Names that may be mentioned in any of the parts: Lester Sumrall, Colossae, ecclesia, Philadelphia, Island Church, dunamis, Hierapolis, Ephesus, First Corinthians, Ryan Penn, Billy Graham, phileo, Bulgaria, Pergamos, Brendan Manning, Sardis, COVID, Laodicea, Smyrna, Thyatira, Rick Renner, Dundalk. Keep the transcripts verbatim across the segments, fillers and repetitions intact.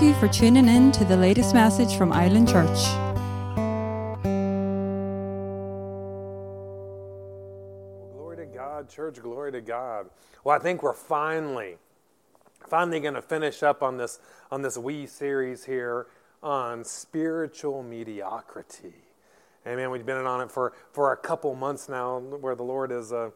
Thank you for tuning in to the latest message from Island Church. Glory to God, church, glory to God. Well, I think we're finally, finally going to finish up on this, on this we series here on spiritual mediocrity. Amen. We've been on it for, for a couple months now, where the Lord is uh,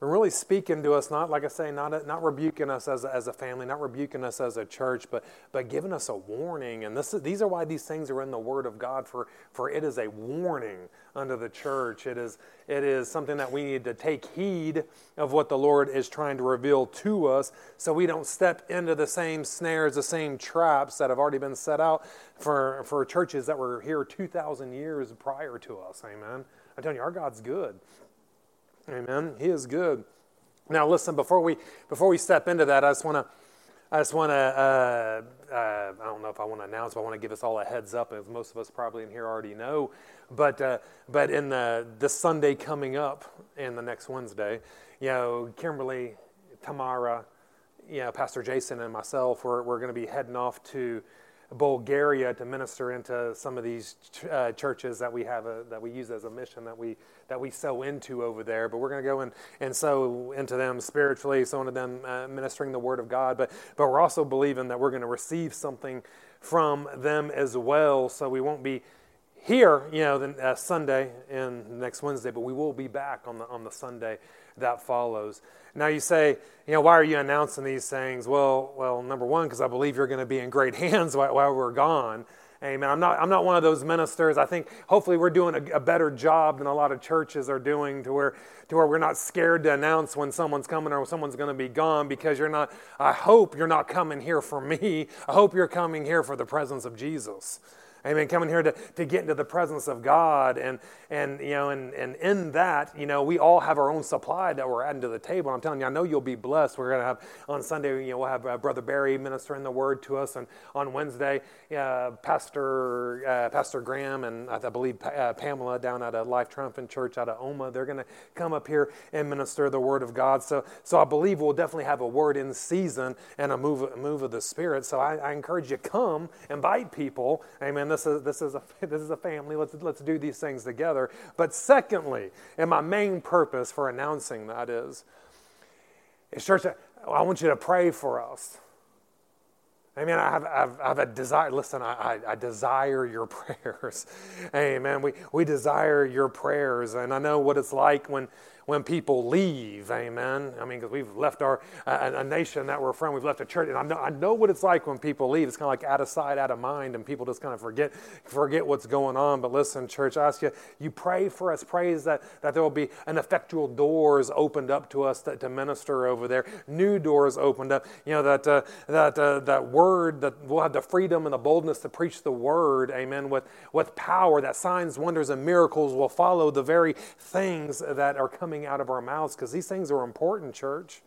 really speaking to us, not, like I say, not not rebuking us as a, as a family, not rebuking us as a church, but but giving us a warning. And this is, these are why these things are in the Word of God, for for it is a warning unto the church. It is it is something that we need to take heed of what the Lord is trying to reveal to us, so we don't step into the same snares, the same traps that have already been set out for for churches that were here two thousand years prior to us. Amen. I'm telling you, our God's good. Amen. He is good. Now, listen. Before we before we step into that, I just want to I just want to uh, uh, I don't know if I want to announce, but I want to give us all a heads up, as most of us probably in here already know. But uh, but in the this Sunday coming up and the next Wednesday, you know, Kimberly, Tamara, you know, Pastor Jason, and myself, we're we're going to be heading off to Bulgaria to minister into some of these ch- uh, churches that we have a, that we use as a mission that we that we sow into over there. But we're going to go in and sow into them spiritually, sow into them uh, ministering the Word of God. But but we're also believing that we're going to receive something from them as well. So we won't be here, you know, the, uh, Sunday and next Wednesday, but we will be back on the on the Sunday that follows. Now you say, you know, why are you announcing these things? Well, well, number one, because I believe you're going to be in great hands while, while we're gone. Amen. I'm not I'm not one of those ministers. I think hopefully we're doing a, a better job than a lot of churches are doing, to where to where we're not scared to announce when someone's coming or when someone's going to be gone, because you're not, I hope you're not coming here for me. I hope you're coming here for the presence of Jesus. Amen. Coming here to, to get into the presence of God, and and you know, and, and in that, you know, we all have our own supply that we're adding to the table. I'm telling you, I know you'll be blessed. We're gonna have on Sunday, you know, we'll have uh, Brother Barry ministering the Word to us, and on Wednesday, uh, Pastor uh, Pastor Graham and I believe uh, Pamela down at a Life Triumphant Church out of Oma, they're gonna come up here and minister the Word of God. So so I believe we'll definitely have a word in season and a move a move of the Spirit. So I, I encourage you, come, invite people. Amen. This is this is a this is a family. Let's let's do these things together. But secondly, and my main purpose for announcing that is, is church, I want you to pray for us. Amen. I have, I have, I have a desire. Listen, I, I, I desire your prayers. Amen. We we desire your prayers, and I know what it's like when. When people leave, amen. I mean, because we've left our a, a nation that we're from. We've left a church, and I know I know what it's like when people leave. It's kind of like out of sight, out of mind, and people just kind of forget forget what's going on. But listen, church, I ask you, you pray for us. Pray that that there will be an effectual doors opened up to us to, to minister over there. New doors opened up. You know that uh, that uh, that word, that we'll have the freedom and the boldness to preach the word, amen. With with power, that signs, wonders, and miracles will follow the very things that are coming out of our mouths, because these things are important, church.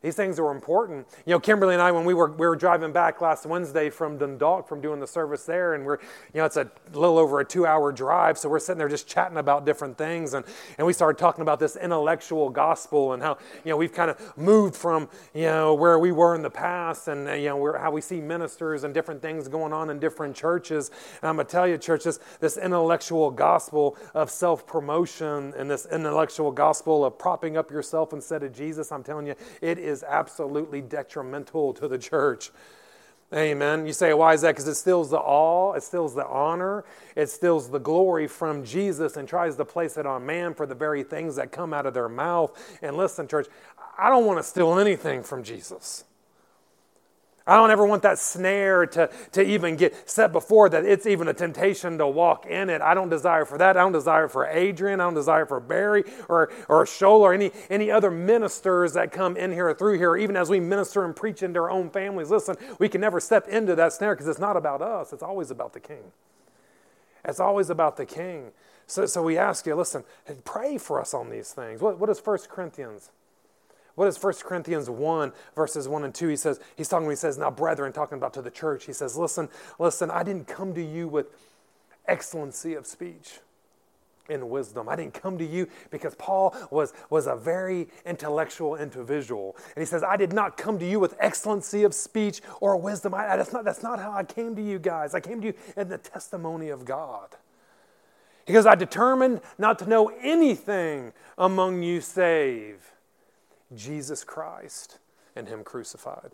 These things are important. You know, Kimberly and I, when we were we were driving back last Wednesday from Dundalk from doing the service there, and we're, you know, it's a little over a two-hour drive, so we're sitting there just chatting about different things, and, and we started talking about this intellectual gospel and how, you know, we've kind of moved from, you know, where we were in the past, and, you know, we're, how we see ministers and different things going on in different churches. And I'm going to tell you, church, this, this intellectual gospel of self-promotion and this intellectual gospel of propping up yourself instead of Jesus, I'm telling you, it is is absolutely detrimental to the church. Amen. You say, why is that? Because it steals the awe, it steals the honor, it steals the glory from Jesus, and tries to place it on man for the very things that come out of their mouth. And listen, church, I don't want to steal anything from Jesus. I don't ever want that snare to, to even get set before that it's even a temptation to walk in it. I don't desire for that. I don't desire for Adrian. I don't desire for Barry or, or Shola or any, any other ministers that come in here or through here, or even as we minister and preach into our own families. Listen, we can never step into that snare, because it's not about us. It's always about the King. It's always about the King. So, so we ask you, listen, pray for us on these things. What, what is First Corinthians? What is First Corinthians one, verses one and two? He says, he's talking, he says, now brethren, talking about to the church, he says, listen, listen, I didn't come to you with excellency of speech in wisdom. I didn't come to you because Paul was, was a very intellectual individual. And he says, I did not come to you with excellency of speech or wisdom. I, I, that's not, that's not how I came to you guys. I came to you in the testimony of God. He goes, I determined not to know anything among you save Jesus Christ and him crucified.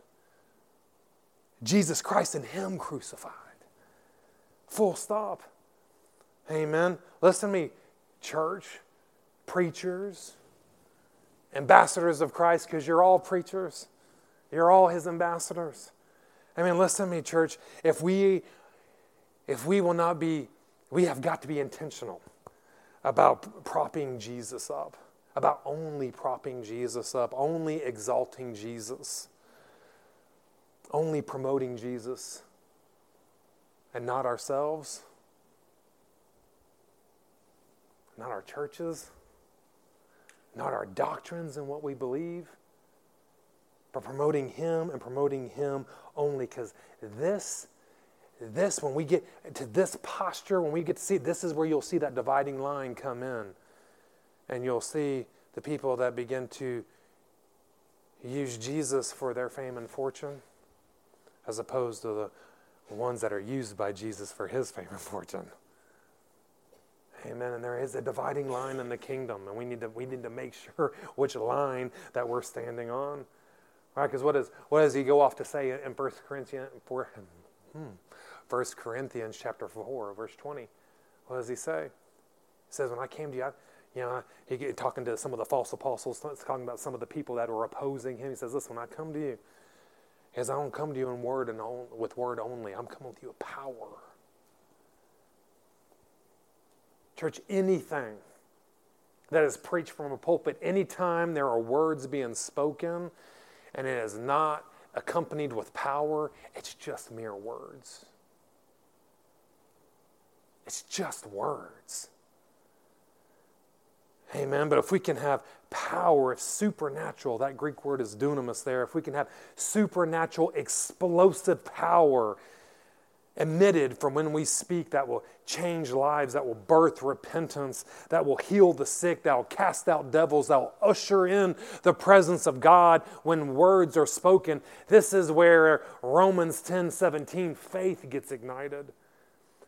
Jesus Christ and him crucified. Full stop. Amen. Listen to me, church, preachers, ambassadors of Christ, because you're all preachers. You're all his ambassadors. I mean, listen to me, church. If we, if we will not be, we have got to be intentional about propping Jesus up, about only propping Jesus up, only exalting Jesus, only promoting Jesus, and not ourselves, not our churches, not our doctrines and what we believe, but promoting him and promoting him only, because this, this, when we get to this posture, when we get to see, this is where you'll see that dividing line come in, and you'll see the people that begin to use Jesus for their fame and fortune, as opposed to the ones that are used by Jesus for his fame and fortune. Amen. And there is a dividing line in the kingdom, and we need to we need to make sure which line that we're standing on. All right, because what is what does he go off to say in First Corinthians four, First Corinthians chapter four, verse twenty? What does he say? He says, "When I came to you, I, you know, he talking to some of the false apostles, talking about some of the people that were opposing him. He says, "Listen, when I come to you, as I don't come to you in word and on, with word only, I'm coming to you with power." Church, anything that is preached from a pulpit, anytime there are words being spoken and it is not accompanied with power, it's just mere words. It's just words. Amen. But if we can have power, if supernatural, that Greek word is dunamis there, if we can have supernatural explosive power emitted from when we speak, that will change lives, that will birth repentance, that will heal the sick, that will cast out devils, that will usher in the presence of God when words are spoken. This is where Romans ten seventeen, faith gets ignited.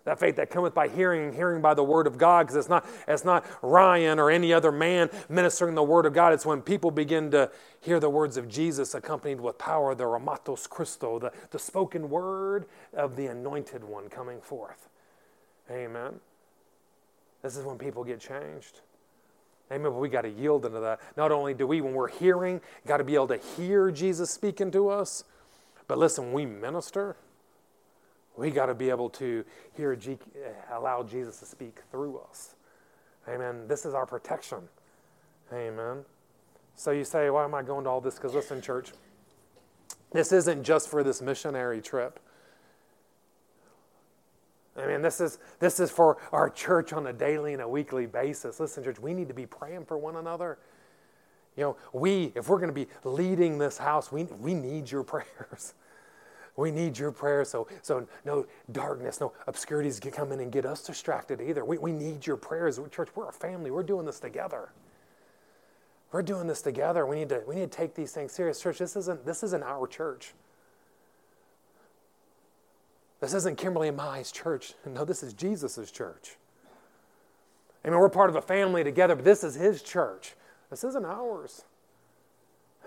That faith that cometh by hearing, and hearing by the word of God, because it's not, it's not Ryan or any other man ministering the word of God. It's when people begin to hear the words of Jesus accompanied with power, the Ramatos Christo, the, the spoken word of the anointed one coming forth. Amen. This is when people get changed. Amen. But we got to yield into that. Not only do we, when we're hearing, got to be able to hear Jesus speaking to us, but listen, we minister. We got to be able to hear, allow Jesus to speak through us. Amen. This is our protection. Amen. So you say, why am I going to all this? Because listen, church, this isn't just for this missionary trip. I mean, this is this is for our church on a daily and a weekly basis. Listen, church, we need to be praying for one another. You know, we, if we're going to be leading this house, we we need your prayers. We need your prayer, so so no darkness, no obscurities can come in and get us distracted either. We we need your prayers. Church, we're a family. We're doing this together. We're doing this together. We need to we need to take these things serious. Church, this isn't this isn't our church. This isn't Kimberly and Mai's church. No, this is Jesus' church. I mean, we're part of a family together, but this is his church. This isn't ours.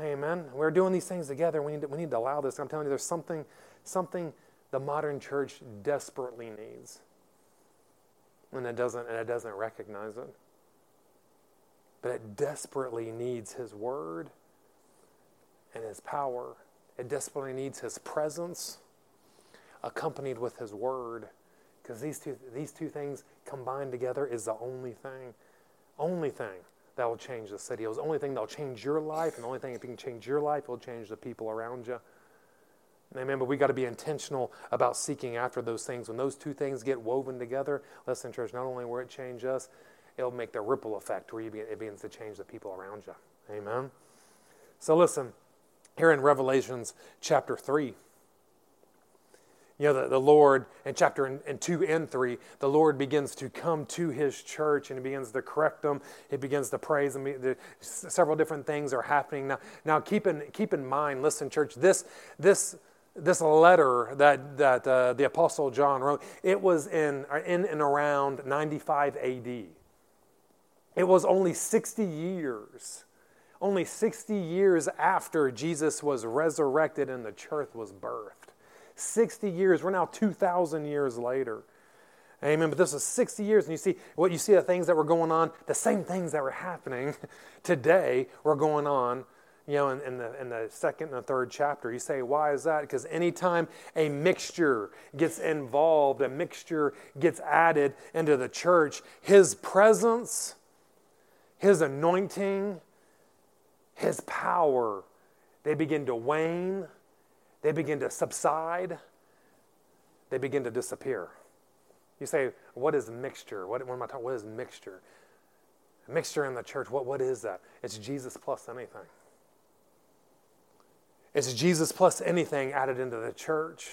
Amen. We're doing these things together. We need to, we need to allow this. I'm telling you, there's something, something the modern church desperately needs, and it doesn't, and it doesn't recognize it. But it desperately needs his word and his power. It desperately needs his presence, accompanied with his word, because these two, these two things combined together is the only thing, only thing. that will change the city. It was the only thing that will change your life, and the only thing that can change your life will change the people around you. Amen. But we got to be intentional about seeking after those things. When those two things get woven together, listen, church, not only will it change us, it'll make the ripple effect where you begin, it begins to change the people around you. Amen. So listen, here in Revelations chapter three, You know, the, the Lord, in chapter in, in two and three, the Lord begins to come to his church and he begins to correct them. He begins to praise them. The, several different things are happening. Now, now keep, in, keep in mind, listen, church, this this this letter that, that uh, the Apostle John wrote, it was in, in and around ninety-five A D. It was only sixty years, only sixty years after Jesus was resurrected and the church was birthed. sixty years. We're now two thousand years later. Amen. But this was sixty years. And you see, what you see, the things that were going on, the same things that were happening today were going on, you know, in, in, the, in the second and the third chapter. You say, why is that? Because anytime a mixture gets involved, a mixture gets added into the church, his presence, his anointing, his power, they begin to wane. They begin to subside. They begin to disappear. You say, what is mixture? What, what am I talking? What is mixture? Mixture in the church, what, what is that? It's Jesus plus anything. It's Jesus plus anything added into the church.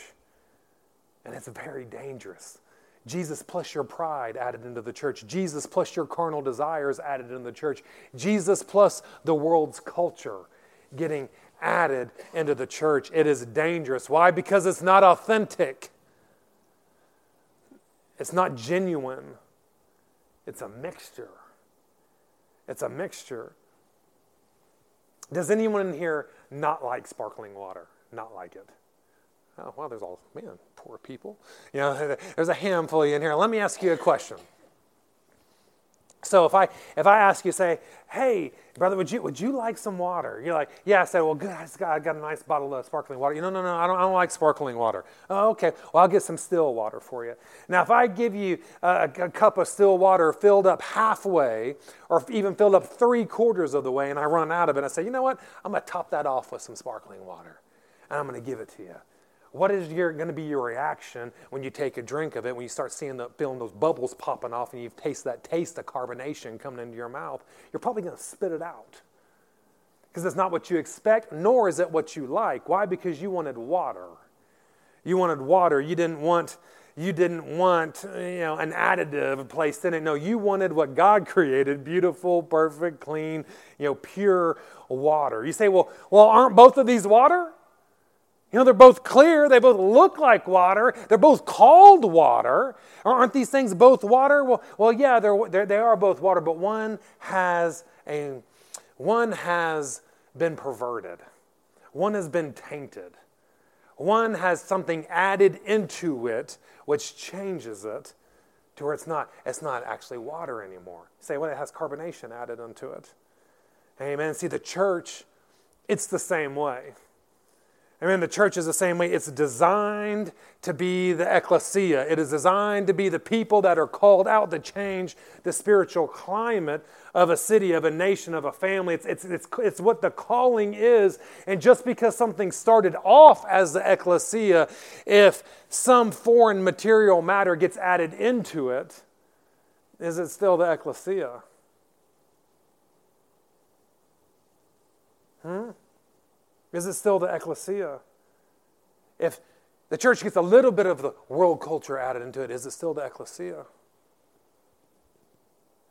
And it's very dangerous. Jesus plus your pride added into the church. Jesus plus your carnal desires added into the church. Jesus plus the world's culture getting added into the church. It is dangerous. Why? Because it's not authentic. It's not genuine. It's a mixture. It's a mixture. Does anyone in here not like sparkling water? Not like it? Oh, wow, there's all, man, poor people. You know, there's a handful of you in here. Let me ask you a question. So if I if I ask you, say, hey, brother, would you would you like some water? You're like, yeah. I said, well, good. I just got, I got a nice bottle of sparkling water. You know, no, no, I don't, I don't like sparkling water. Oh, okay. Well, I'll get some still water for you. Now, if I give you a, a cup of still water filled up halfway, or even filled up three quarters of the way, and I run out of it, I say, you know what? I'm going to top that off with some sparkling water, and I'm going to give it to you. What is your, going to be your reaction when you take a drink of it, when you start seeing the feeling those bubbles popping off and you taste that taste of carbonation coming into your mouth? You're probably going to spit it out because it's not what you expect, nor is it what you like. Why? Because you wanted water. You wanted water. You didn't want, you didn't want, you know, an additive placed in it. No, you wanted what God created, beautiful, perfect, clean, you know, pure water. You say, well, well, aren't both of these water? You know, they're both clear. They both look like water. They're both called water. Aren't these things both water? Well, well, yeah, they're, they're they are both water, but one has a one has been perverted. One has been tainted. One has something added into it which changes it to where it's not it's not actually water anymore. Say, well, it has carbonation added into it. Amen. See, the church, it's the same way. I mean, the church is the same way. It's designed to be the ecclesia. It is designed to be the people that are called out to change the spiritual climate of a city, of a nation, of a family. It's, it's, it's, it's what the calling is. And just because something started off as the ecclesia, if some foreign material matter gets added into it, is it still the ecclesia? Hmm? Is it still the ecclesia? If the church gets a little bit of the world culture added into it, is it still the ecclesia?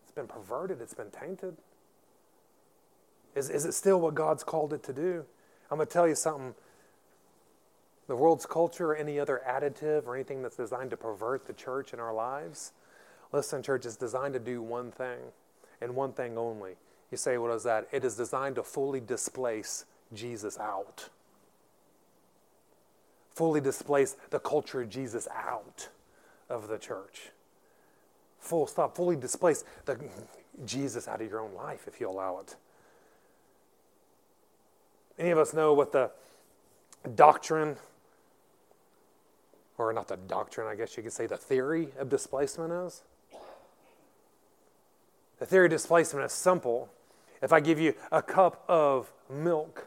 It's been perverted. It's been tainted. Is, is it still what God's called it to do? I'm going to tell you something. The world's culture or any other additive or anything that's designed to pervert the church in our lives, listen, church, is designed to do one thing and one thing only. You say, what is that? It is designed to fully displace Jesus out. Fully displace the culture of Jesus out of the church. Full stop. Fully displace the Jesus out of your own life if you allow it. Any of us know what the doctrine, or not the doctrine, I guess you could say the theory of displacement is? The theory of displacement is simple. If I give you a cup of milk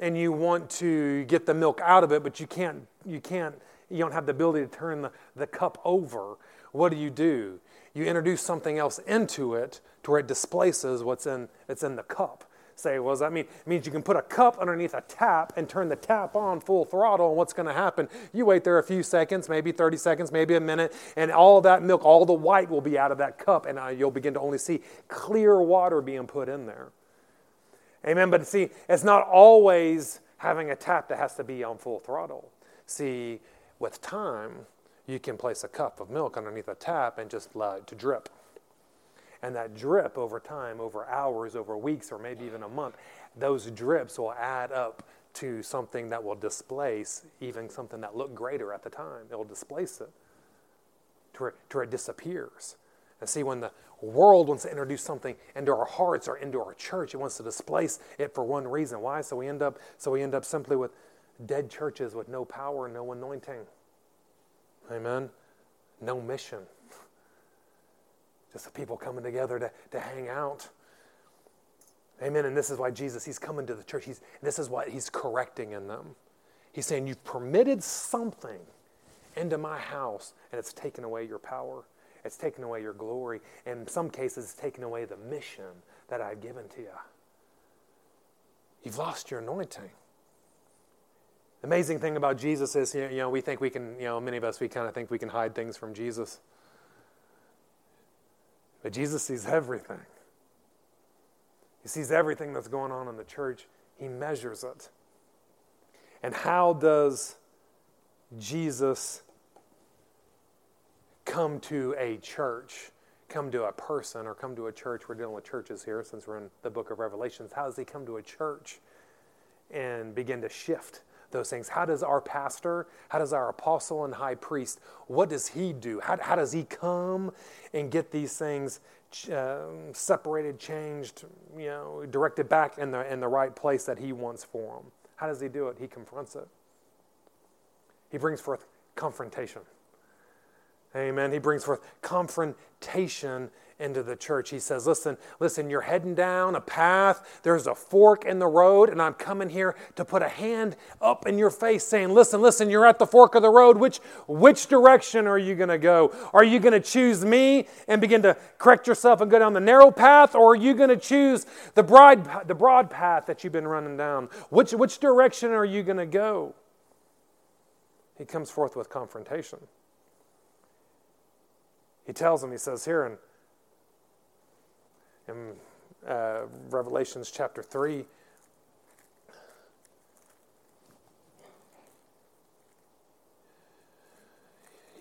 and you want to get the milk out of it, but you can't, you can't, you don't have the ability to turn the, the cup over, what do you do? You introduce something else into it to where it displaces what's in, it's in the cup. say, well, does that mean? It means you can put a cup underneath a tap and turn the tap on full throttle, and what's going to happen? You wait there a few seconds, maybe thirty seconds, maybe a minute, and all that milk, all the white will be out of that cup, and uh, you'll begin to only see clear water being put in there. Amen. But see, it's not always having a tap that has to be on full throttle. See, with time, you can place a cup of milk underneath a tap and just allow it to drip. And that drip over time, over hours, over weeks, or maybe even a month, those drips will add up to something that will displace even something that looked greater at the time. It will displace it to where, to where it disappears. And see, when the world wants to introduce something into our hearts or into our church, it wants to displace it for one reason. Why? So we end up, so we end up simply with dead churches with no power, no anointing. Amen? No mission. Just the people coming together to, to hang out. Amen? And this is why Jesus, he's coming to the church. He's, this is what he's correcting in them. He's saying, you've permitted something into my house, and it's taken away your power. It's taken away your glory. And in some cases, it's taken away the mission that I've given to you. You've lost your anointing. The amazing thing about Jesus is, you know, we think we can, you know, many of us, we kind of think we can hide things from Jesus. But Jesus sees everything. He sees everything that's going on in the church. He measures it. And how does Jesus come to a church, come to a person, or come to a church? We're dealing with churches here since we're in the book of Revelations. How does he come to a church and begin to shift those things? How does our pastor, how does our apostle and high priest, what does he do? How, how does he come and get these things uh, separated, changed, you know, directed back in the in the right place that he wants for them? How does he do it? He confronts it. He brings forth confrontation. Amen. He brings forth confrontation into the church. He says, listen, listen, you're heading down a path. There's a fork in the road, and I'm coming here to put a hand up in your face saying, listen, listen, you're at the fork of the road. Which, which direction are you going to go? Are you going to choose me and begin to correct yourself and go down the narrow path, or are you going to choose the broad, the broad path that you've been running down? Which, which direction are you going to go? He comes forth with confrontation. He tells them, he says here in In uh, Revelations chapter three,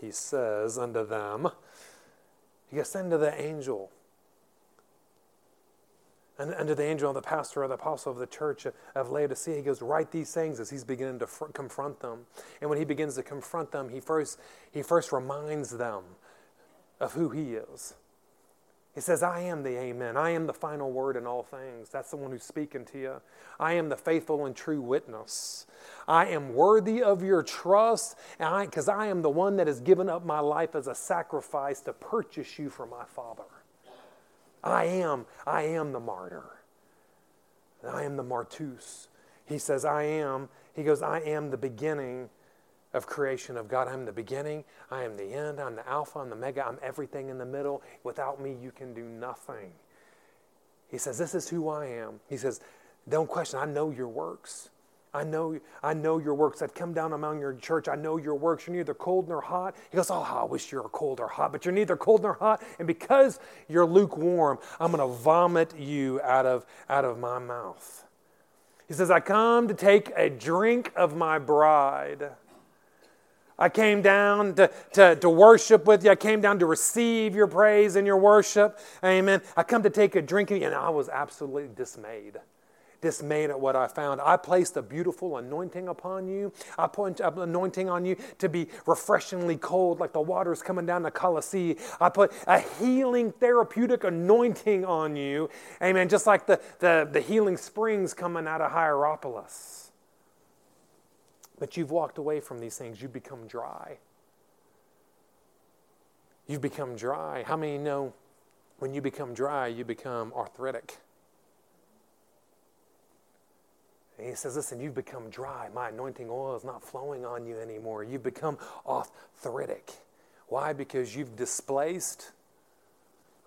he says unto them, he goes, unto the angel, and unto the angel of the pastor or the apostle of the church of Laodicea, he goes, write these things as he's beginning to fr- confront them. And when he begins to confront them, he first he first reminds them of who he is. He says, I am the amen. I am the final word in all things. That's the one who's speaking to you. I am the faithful and true witness. I am worthy of your trust, and I, because I am the one that has given up my life as a sacrifice to purchase you for my Father. I am, I am the martyr. I am the martus. He says, I am, he goes, I am the beginning of creation of God. I'm the beginning, I am the end, I'm the Alpha, I'm the Omega, I'm everything in the middle. Without me, you can do nothing. He says, this is who I am. He says, don't question, I know your works. I know I know your works. I've come down among your church. I know your works. You're neither cold nor hot. He goes, oh, I wish you were cold or hot, but you're neither cold nor hot. And because you're lukewarm, I'm going to vomit you out of, out of my mouth. He says, I come to take a drink of my bride. I came down to, to, to worship with you. I came down to receive your praise and your worship. Amen. I come to take a drink of you. And I was absolutely dismayed. Dismayed at what I found. I placed a beautiful anointing upon you. I put an anointing on you to be refreshingly cold like the waters coming down the Colossae. I put a healing, therapeutic anointing on you. Amen. Just like the, the, the healing springs coming out of Hierapolis. But you've walked away from these things. You've become dry. You've become dry. How many know when you become dry, you become arthritic? And he says, listen, you've become dry. My anointing oil is not flowing on you anymore. You've become arthritic. Why? Because you've displaced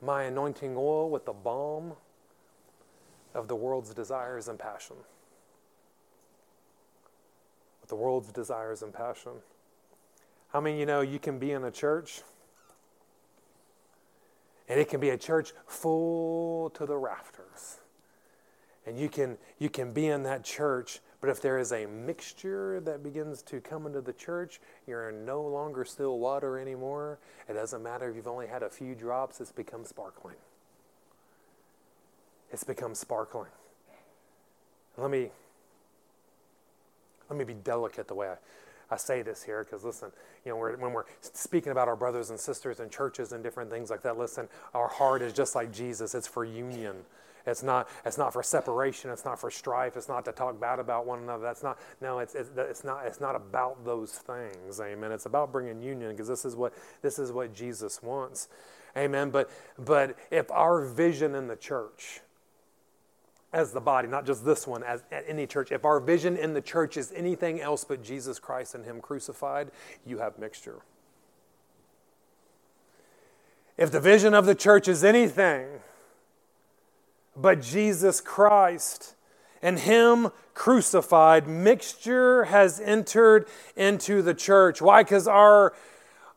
my anointing oil with the balm of the world's desires and passion. With the world's desires and passion. How many of you know you can be in a church, and it can be a church full to the rafters. And you can you can be in that church, but if there is a mixture that begins to come into the church, you're no longer still water anymore. It doesn't matter if you've only had a few drops, it's become sparkling. It's become sparkling. Let me let me be delicate the way I... I say this here because, listen, you know, we're, when we're speaking about our brothers and sisters and churches and different things like that, listen, our heart is just like Jesus. It's for union. It's not It's not for separation. It's not for strife. It's not to talk bad about one another. That's not, no, it's it's, it's not It's not about those things, amen. It's about bringing union because this is what this is what Jesus wants, amen. But But if our vision in the church, as the body, not just this one, as at any church, if our vision in the church is anything else but Jesus Christ and Him crucified, you have mixture. If the vision of the church is anything but Jesus Christ and Him crucified, mixture has entered into the church. Why? Because our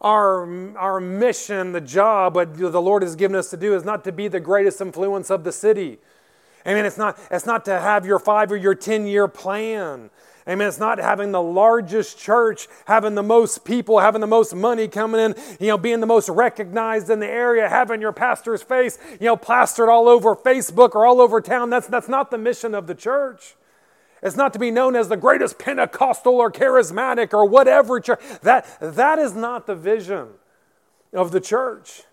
Our our mission, the job, what the Lord has given us to do is not to be the greatest influence of the city. Amen. It's not, it's not to have your five or your ten-year plan. Amen. It's not having the largest church, having the most people, having the most money coming in, you know, being the most recognized in the area, having your pastor's face, you know, plastered all over Facebook or all over town. That's, that's not the mission of the church. It's not to be known as the greatest Pentecostal or charismatic or whatever church. That, that is not the vision of the church.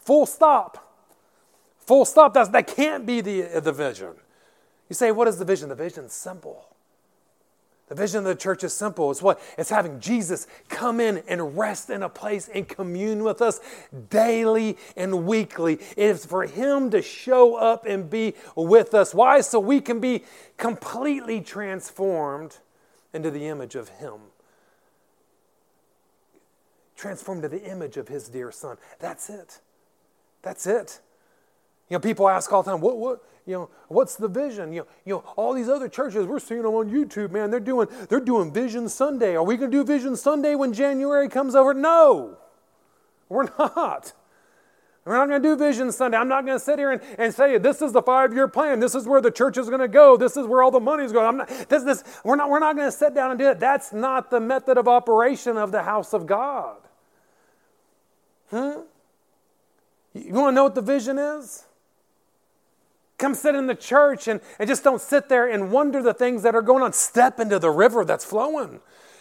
Full stop. Full stop. That's, that can't be the, the vision. You say, what is the vision? The vision's simple. The vision of the church is simple. It's what? It's having Jesus come in and rest in a place and commune with us daily and weekly. It's for Him to show up and be with us. Why? So we can be completely transformed into the image of Him. Transformed to the image of His dear Son. That's it. That's it. You know, people ask all the time, what, what, you know, what's the vision? You know, you know, all these other churches, we're seeing them on YouTube, man. They're doing, they're doing Vision Sunday. Are we going to do Vision Sunday when January comes over? No, we're not. We're not going to do Vision Sunday. I'm not going to sit here and, and say, this is the five-year plan. This is where the church is going to go. This is where all the money is going. I'm not, this, this, we're not, we're not going to sit down and do it. That's not the method of operation of the house of God. Hmm? You want to know what the vision is? Come sit in the church and, and just don't sit there and wonder the things that are going on. Step into the river that's flowing.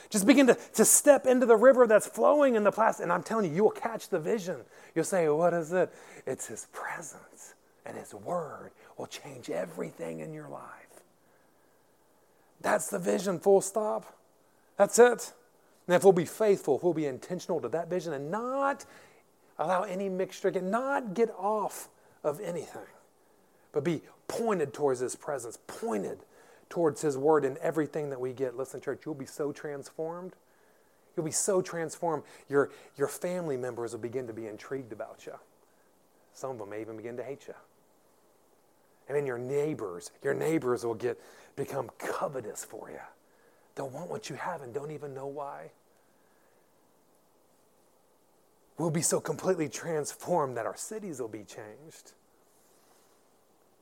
Just begin to, to step into the river that's flowing in the plastic. And I'm telling you, you will catch the vision. You'll say, what is it? It's His presence and His word will change everything in your life. That's the vision, full stop. That's it. And if we'll be faithful, if we'll be intentional to that vision and not allow any mixture, get, not get off of anything, but be pointed towards His presence, pointed towards His word in everything that we get. Listen, church, you'll be so transformed. You'll be so transformed. Your, your family members will begin to be intrigued about you. Some of them may even begin to hate you. And then your neighbors, your neighbors will get become covetous for you. They'll want what you have and don't even know why. We'll be so completely transformed that our cities will be changed.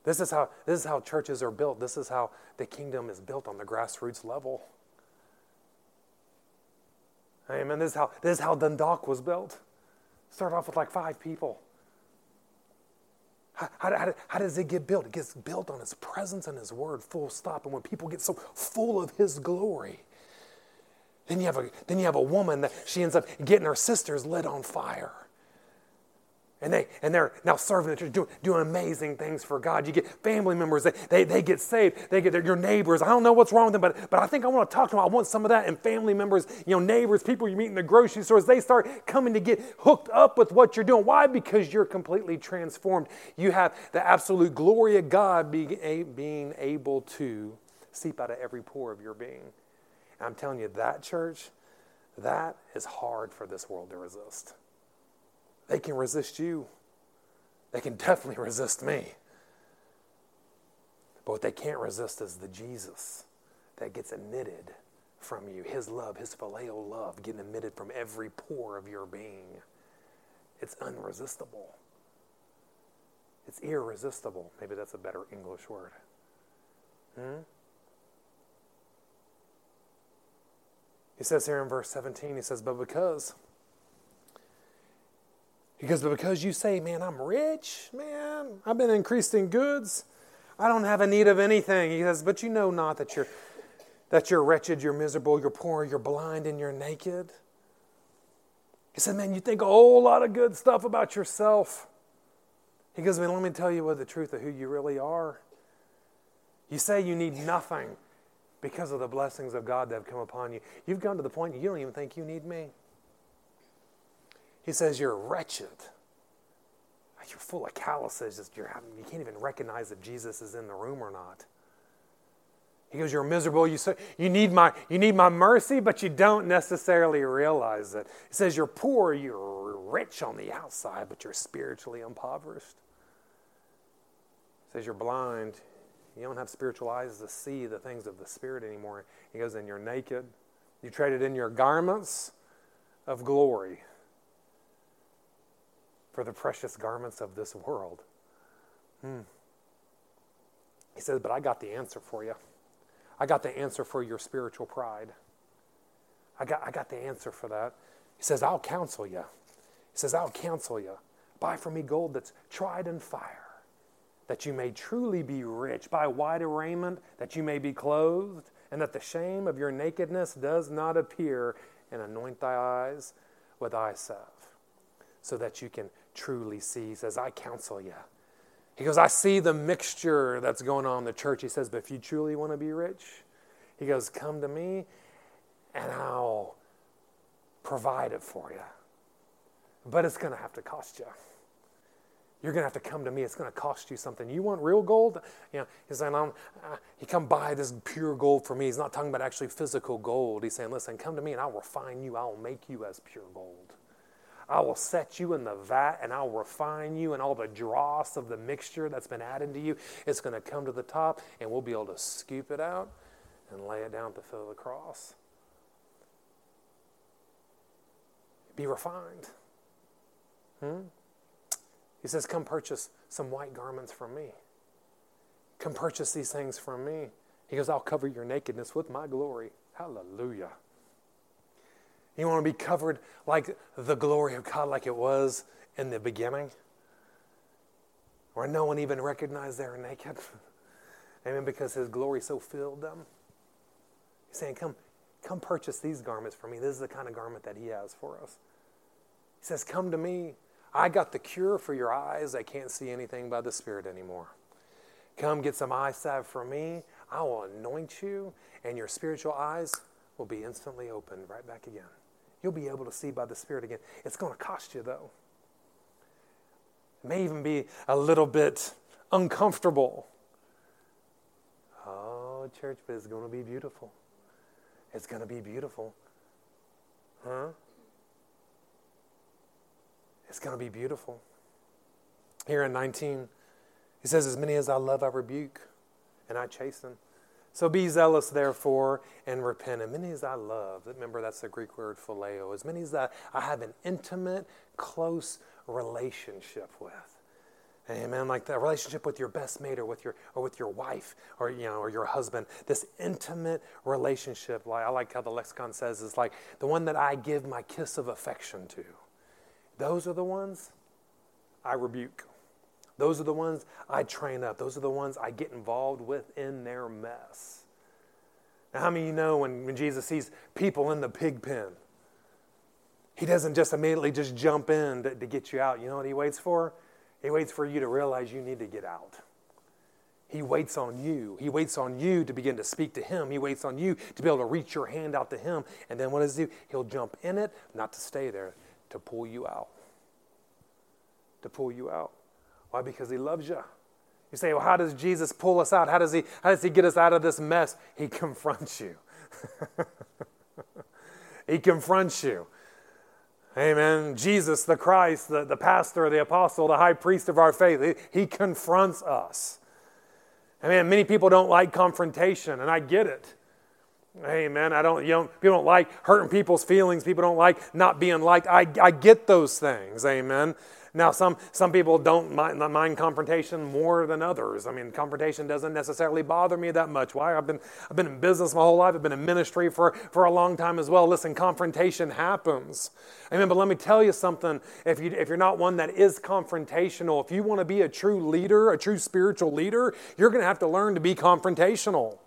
This is how this is how churches are built. This is how the kingdom is built on the grassroots level. Amen. This is how this is how Dundalk was built. Started off with like five people. How, how, how, how does it get built? It gets built on His presence and His word, full stop. And when people get so full of His glory, then you have a then you have a woman that she ends up getting her sisters lit on fire. And, they, and they're now serving the church, doing, doing amazing things for God. You get family members, they, they, they get saved. They get their, your neighbors. I don't know what's wrong with them, but, but I think I want to talk to them. I want some of that. And family members, you know, neighbors, people you meet in the grocery stores, they start coming to get hooked up with what you're doing. Why? Because you're completely transformed. You have the absolute glory of God being, a, being able to seep out of every pore of your being. And I'm telling you, that church, that is hard for this world to resist. They can resist you. They can definitely resist me. But what they can't resist is the Jesus that gets emitted from you. His love, his phileo love, getting emitted from every pore of your being. It's unresistible. It's irresistible. Maybe that's a better English word. Hmm? He says here in verse seventeen, he says, but because, because, but because you say, man, I'm rich, man, I've been increased in goods, I don't have a need of anything. He says, but you know not that you're, that you're wretched, you're miserable, you're poor, you're blind, and you're naked. He said, man, you think a whole lot of good stuff about yourself. He goes, man, let me tell you what the truth of who you really are. You say you need nothing because of the blessings of God that have come upon you. You've gone to the point you don't even think you need me. He says you're wretched. You're full of calluses. You're, you can't even recognize if Jesus is in the room or not. He goes, you're miserable. You say, you need my, you need my mercy, but you don't necessarily realize it. He says you're poor, you're rich on the outside, but you're spiritually impoverished. He says you're blind. You don't have spiritual eyes to see the things of the Spirit anymore. He goes, and you're naked. You traded in your garments of glory for the precious garments of this world. Hmm. He says, but I got the answer for you. I got the answer for your spiritual pride. I got, I got the answer for that. He says, I'll counsel you. He says, I'll counsel you. Buy from me gold that's tried in fire, that you may truly be rich, by white raiment, that you may be clothed, and that the shame of your nakedness does not appear, and anoint thy eyes with eye salve, so that you can truly see. He says, I counsel you. He goes, I see the mixture that's going on in the church. He says, but if you truly want to be rich, he goes, come to me, and I'll provide it for you. But it's going to have to cost you. You're going to have to come to me. It's going to cost you something. You want real gold? You know, he's saying, I'm, uh, you come buy this pure gold for me. He's not talking about actually physical gold. He's saying, listen, come to me and I'll refine you. I'll make you as pure gold. I will set you in the vat and I'll refine you, and all the dross of the mixture that's been added to you, it's going to come to the top, and we'll be able to scoop it out and lay it down at the foot of the cross. Be refined. Hmm? He says, come purchase some white garments from me. Come purchase these things from me. He goes, I'll cover your nakedness with my glory. Hallelujah. You want to be covered like the glory of God, like it was in the beginning, where no one even recognized they were naked. Amen, because his glory so filled them. He's saying, come, come purchase these garments for me. This is the kind of garment that he has for us. He says, come to me. I got the cure for your eyes. I can't see anything by the Spirit anymore. Come get some eye salve from me. I will anoint you, and your spiritual eyes will be instantly opened right back again. You'll be able to see by the Spirit again. It's going to cost you, though. It may even be a little bit uncomfortable. Oh, church, but it's going to be beautiful. It's going to be beautiful. Huh? It's going to be beautiful. Here in nineteen, he says, as many as I love, I rebuke, and I chasten. So be zealous, therefore, and repent. And many as I love, remember that's the Greek word phileo, as many as I, I have an intimate, close relationship with. Amen. Like the relationship with your best mate, or with your or with your wife, or you know, or your husband. This intimate relationship, like I like how the lexicon says, is like the one that I give my kiss of affection to. Those are the ones I rebuke. Those are the ones I train up. Those are the ones I get involved with in their mess. Now, how many of you know when, when Jesus sees people in the pig pen, he doesn't just immediately just jump in to, to get you out. You know what he waits for? He waits for you to realize you need to get out. He waits on you. He waits on you to begin to speak to him. He waits on you to be able to reach your hand out to him. And then what does he do? He'll jump in it, not to stay there, to pull you out, to pull you out. Why? Because he loves you. You say, well, how does Jesus pull us out? How does he, how does he get us out of this mess? He confronts you. He confronts you. Amen. Jesus, the Christ, the, the pastor, the apostle, the high priest of our faith, he, he confronts us. I mean, many people don't like confrontation, and I get it. Hey, man, I don't, you don't, people don't like hurting people's feelings. People don't like not being liked. I, I get those things, amen. Now, some, some people don't mind, mind confrontation more than others. I mean, confrontation doesn't necessarily bother me that much. Why? I've been I've been in business my whole life. I've been in ministry for, for a long time as well. Listen, confrontation happens. Amen. But let me tell you something. If, you, if you're not one that is confrontational, if you want to be a true leader, a true spiritual leader, you're going to have to learn to be confrontational.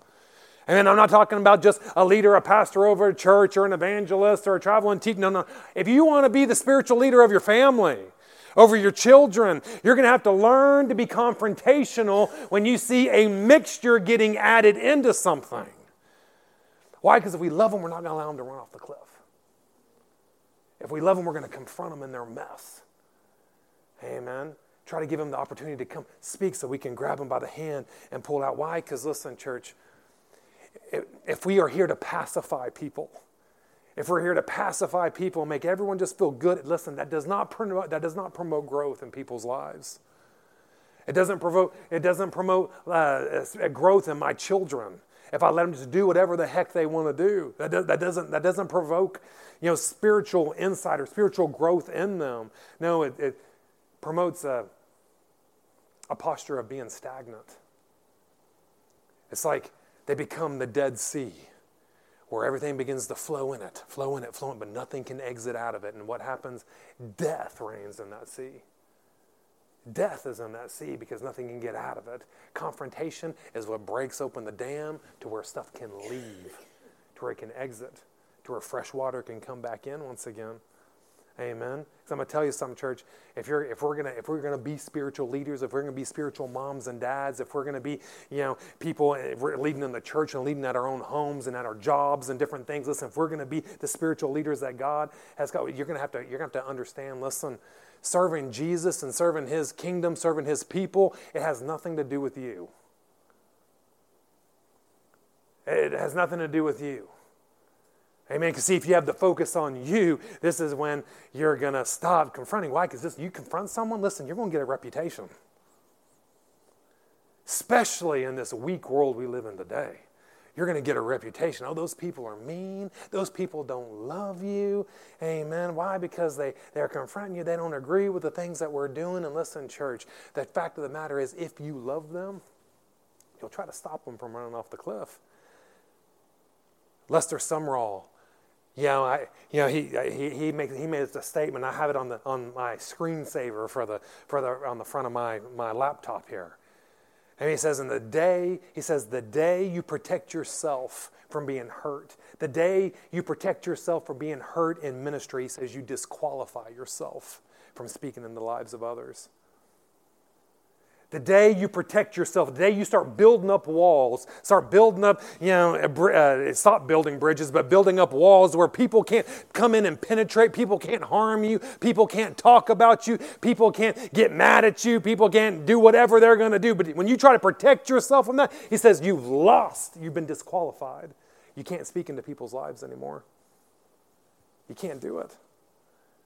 And I'm not talking about just a leader, a pastor over a church or an evangelist or a traveling teacher. No, no. If you want to be the spiritual leader of your family, over your children, you're going to have to learn to be confrontational when you see a mixture getting added into something. Why? Because if we love them, we're not going to allow them to run off the cliff. If we love them, we're going to confront them in their mess. Amen. Try to give them the opportunity to come speak so we can grab them by the hand and pull out. Why? Because listen, church, if we are here to pacify people, if we're here to pacify people and make everyone just feel good, listen, that does not promote, that does not promote growth in people's lives. It doesn't provoke, it doesn't promote uh, growth in my children. If I let them just do whatever the heck they want to do, that, do, that doesn't that doesn't provoke, you know, spiritual insight or spiritual growth in them. No, it, it promotes a, a posture of being stagnant. It's like they become the Dead Sea, where everything begins to flow in it, flow in it, flow in it, but nothing can exit out of it. And what happens? Death reigns in that sea. Death is in that sea because nothing can get out of it. Confrontation is what breaks open the dam to where stuff can leave, to where it can exit, to where fresh water can come back in once again. Amen. So I'm gonna tell you something, church. If you're, if we're gonna, if we're gonna be spiritual leaders, if we're gonna be spiritual moms and dads, if we're gonna be, you know, people, if we're leading in the church and leading at our own homes and at our jobs and different things. Listen, if we're gonna be the spiritual leaders that God has got, you're gonna have to, you're gonna have to understand. Listen, serving Jesus and serving His kingdom, serving His people, it has nothing to do with you. It has nothing to do with you. Amen. Because see, if you have the focus on you, this is when you're going to stop confronting. Why? Because this, you confront someone, listen, you're going to get a reputation. Especially in this weak world we live in today. You're going to get a reputation. Oh, those people are mean. Those people don't love you. Amen. Why? Because they, they're confronting you. They don't agree with the things that we're doing. And listen, church, the fact of the matter is if you love them, you'll try to stop them from running off the cliff. Lester Sumrall. You know, I, you know, he he he makes he made a statement. I have it on the on my screensaver for the for the on the front of my, my laptop here. And he says, in the day, he says, the day you protect yourself from being hurt, the day you protect yourself from being hurt in ministry, he says you disqualify yourself from speaking in the lives of others. The day you protect yourself, the day you start building up walls, start building up, you know, uh, stop building bridges, but building up walls where people can't come in and penetrate, people can't harm you, people can't talk about you, people can't get mad at you, people can't do whatever they're going to do. But when you try to protect yourself from that, he says you've lost, you've been disqualified. You can't speak into people's lives anymore. You can't do it.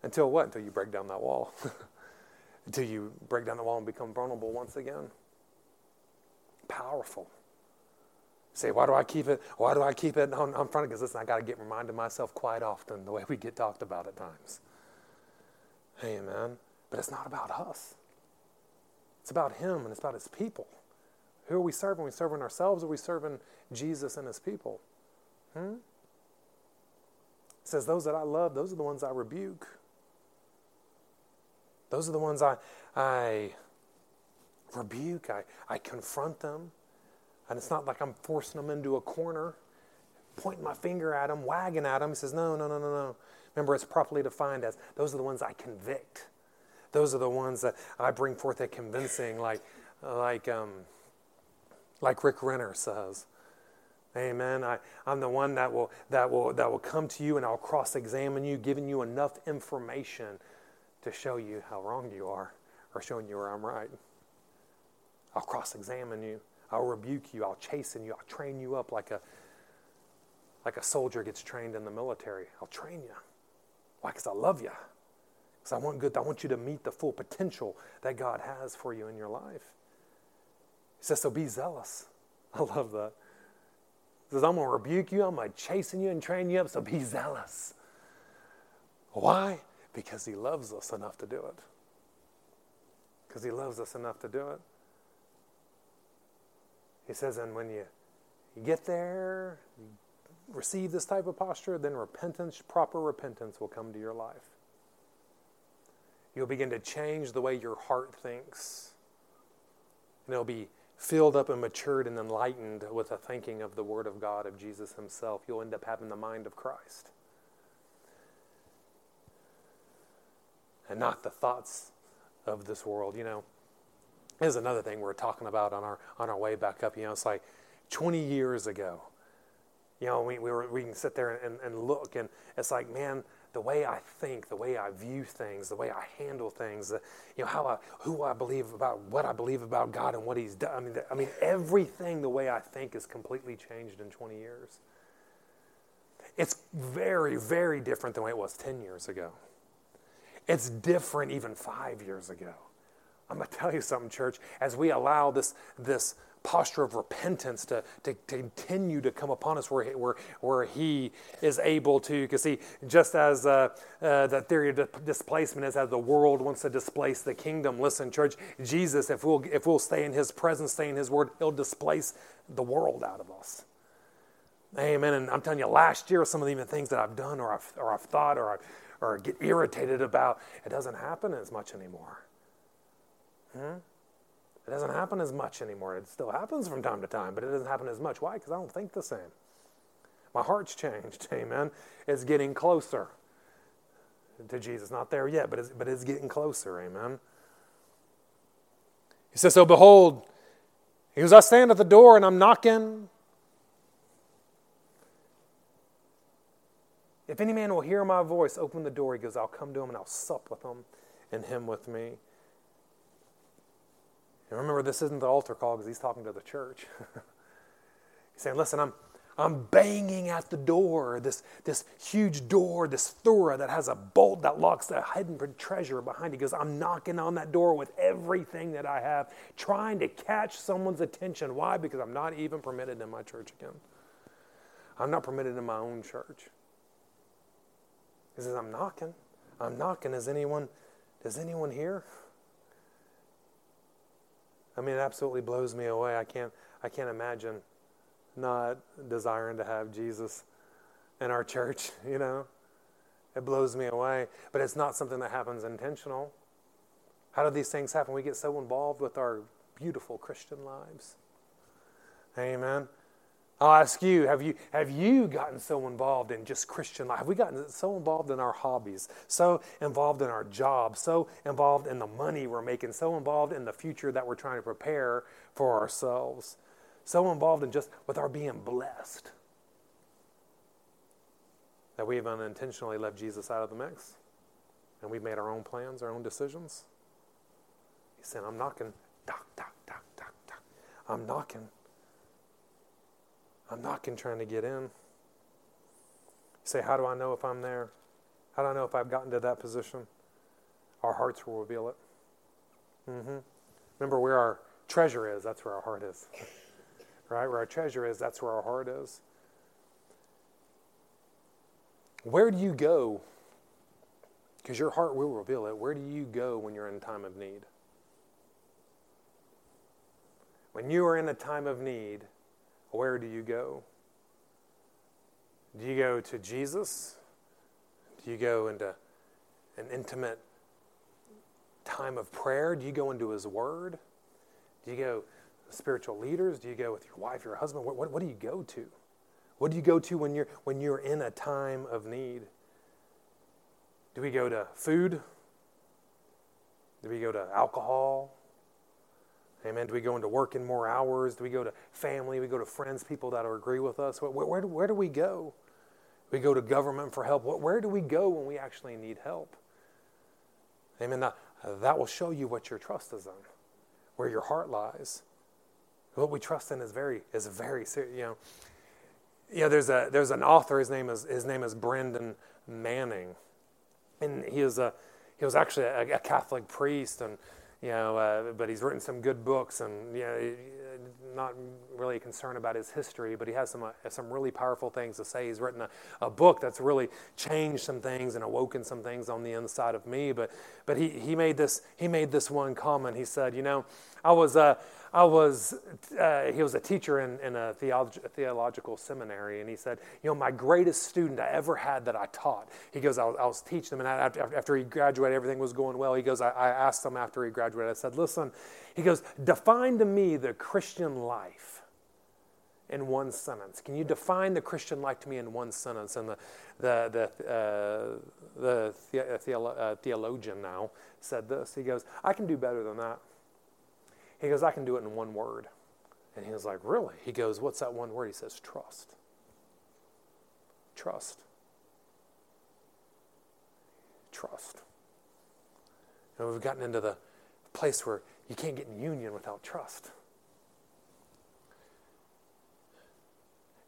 Until what? Until you break down that wall. Until you break down the wall and become vulnerable once again. Powerful. Say, why do I keep it? Why do I keep it on, on front of? Because listen, I got to get reminded myself quite often the way we get talked about at times. Amen. But it's not about us. It's about Him and it's about His people. Who are we serving? Are we serving ourselves or are we serving Jesus and His people? Hmm? It says, those that I love, those are the ones I rebuke. Those are the ones I, I rebuke, I, I confront them. And it's not like I'm forcing them into a corner, pointing my finger at them, wagging at them. He says, no, no, no, no, no. Remember, it's properly defined as those are the ones I convict. Those are the ones that I bring forth a convincing, like, like, um, like Rick Renner says. Amen. I, I'm the one that will, that will, that will come to you and I'll cross-examine you, giving you enough information to show you how wrong you are, or showing you where I'm right. I'll cross-examine you. I'll rebuke you. I'll chasten you. I'll train you up like a like a soldier gets trained in the military. I'll train you. Why? Because I love you. Because I want good. I want you to meet the full potential that God has for you in your life. He says, so be zealous. I love that. He says, I'm going to rebuke you. I'm going to chasten you and train you up, so be zealous. Why? Because he loves us enough to do it. Because he loves us enough to do it. He says, and when you get there, receive this type of posture, then repentance, proper repentance will come to your life. You'll begin to change the way your heart thinks. And it'll be filled up and matured and enlightened with the thinking of the Word of God, of Jesus himself. You'll end up having the mind of Christ. And not the thoughts of this world. You know, here's another thing we're talking about on our on our way back up. You know, it's like twenty years ago. You know, we we, were, we can sit there and, and look, and it's like, man, the way I think, the way I view things, the way I handle things, uh, you know, how I, who I believe about, what I believe about God and what He's done. I mean, the, I mean, everything, the way I think is completely changed in twenty years. It's very, very different than the way it was ten years ago. It's different even five years ago. I'm going to tell you something, church. As we allow this this posture of repentance to, to, to continue to come upon us, where he, where, where he is able to, because see, just as uh, uh, the theory of di- displacement is as the world wants to displace the kingdom. Listen, church, Jesus, if we'll if we'll stay in His presence, stay in His Word, He'll displace the world out of us. Amen. And I'm telling you, last year, some of the even things that I've done, or I've or I've thought, or I've, or get irritated about, it doesn't happen as much anymore. Hmm? It doesn't happen as much anymore. It still happens from time to time, but it doesn't happen as much. Why? Because I don't think the same. My heart's changed, amen. It's getting closer to Jesus. Not there yet, but it's, but it's getting closer, amen. He says, so behold, he goes, I stand at the door and I'm knocking. If any man will hear my voice, open the door. He goes, I'll come to him and I'll sup with him and him with me. And remember, this isn't the altar call, because he's talking to the church. He's saying, listen, I'm I'm banging at the door, this, this huge door, this thura that has a bolt that locks the hidden treasure behind it. He goes, I'm knocking on that door with everything that I have, trying to catch someone's attention. Why? Because I'm not even permitted in my church again. I'm not permitted in my own church. He says, I'm knocking. I'm knocking. Is anyone, does anyone hear? I mean, it absolutely blows me away. I can't I can't imagine not desiring to have Jesus in our church, you know. It blows me away. But it's not something that happens intentional. How do these things happen? We get so involved with our beautiful Christian lives. Amen. I'll ask you, have you have you gotten so involved in just Christian life? Have we gotten so involved in our hobbies, so involved in our jobs, so involved in the money we're making, so involved in the future that we're trying to prepare for ourselves, so involved in just with our being blessed, that we've unintentionally left Jesus out of the mix, and we've made our own plans, our own decisions? He said, I'm knocking, knock, knock, knock, knock, knock. I'm knocking. I'm knocking, trying to get in. You say, how do I know if I'm there? How do I know if I've gotten to that position? Our hearts will reveal it. Mm-hmm. Remember, where our treasure is, that's where our heart is. Right? Where our treasure is, that's where our heart is. Where do you go? Because your heart will reveal it. Where do you go when you're in time of need? When you are in a time of need, where do you go? Do you go to Jesus? Do you go into an intimate time of prayer? Do you go into His Word? Do you go to spiritual leaders? Do you go with your wife, your husband? What, what, what do you go to? What do you go to when you're when you're in a time of need? Do we go to food? Do we go to alcohol? Amen. Do we go into working more hours? Do we go to family? Do we go to friends, people that agree with us? Where, where, where do we go? We go to government for help. Where do we go when we actually need help? Amen. Now, that will show you what your trust is in, where your heart lies. What we trust in is very is very serious. You know, you know, there's a there's an author. His name is his name is Brendan Manning, and he is a he was actually a, a Catholic priest. And you know, uh, but he's written some good books, and you know, not really concerned about his history, but he has some uh, some really powerful things to say. He's written a, a book that's really changed some things and awoken some things on the inside of me. But but he he made this he made this one comment. He said, you know, I was uh, I was uh, he was a teacher in in a theology, theological seminary, and he said, you know, my greatest student I ever had that I taught. He goes, I was, I was teaching him, and I, after, after he graduated, everything was going well. He goes, I, I asked him after he graduated. I said, listen, he goes, define to me the Christian life in one sentence. Can you define the Christian life to me in one sentence? And the the the, uh, the, the, the uh, theologian now said this. He goes, I can do better than that. He goes, I can do it in one word. And he was like, really? He goes, what's that one word? He says, trust. Trust. Trust. And we've gotten into the place where you can't get in union without trust.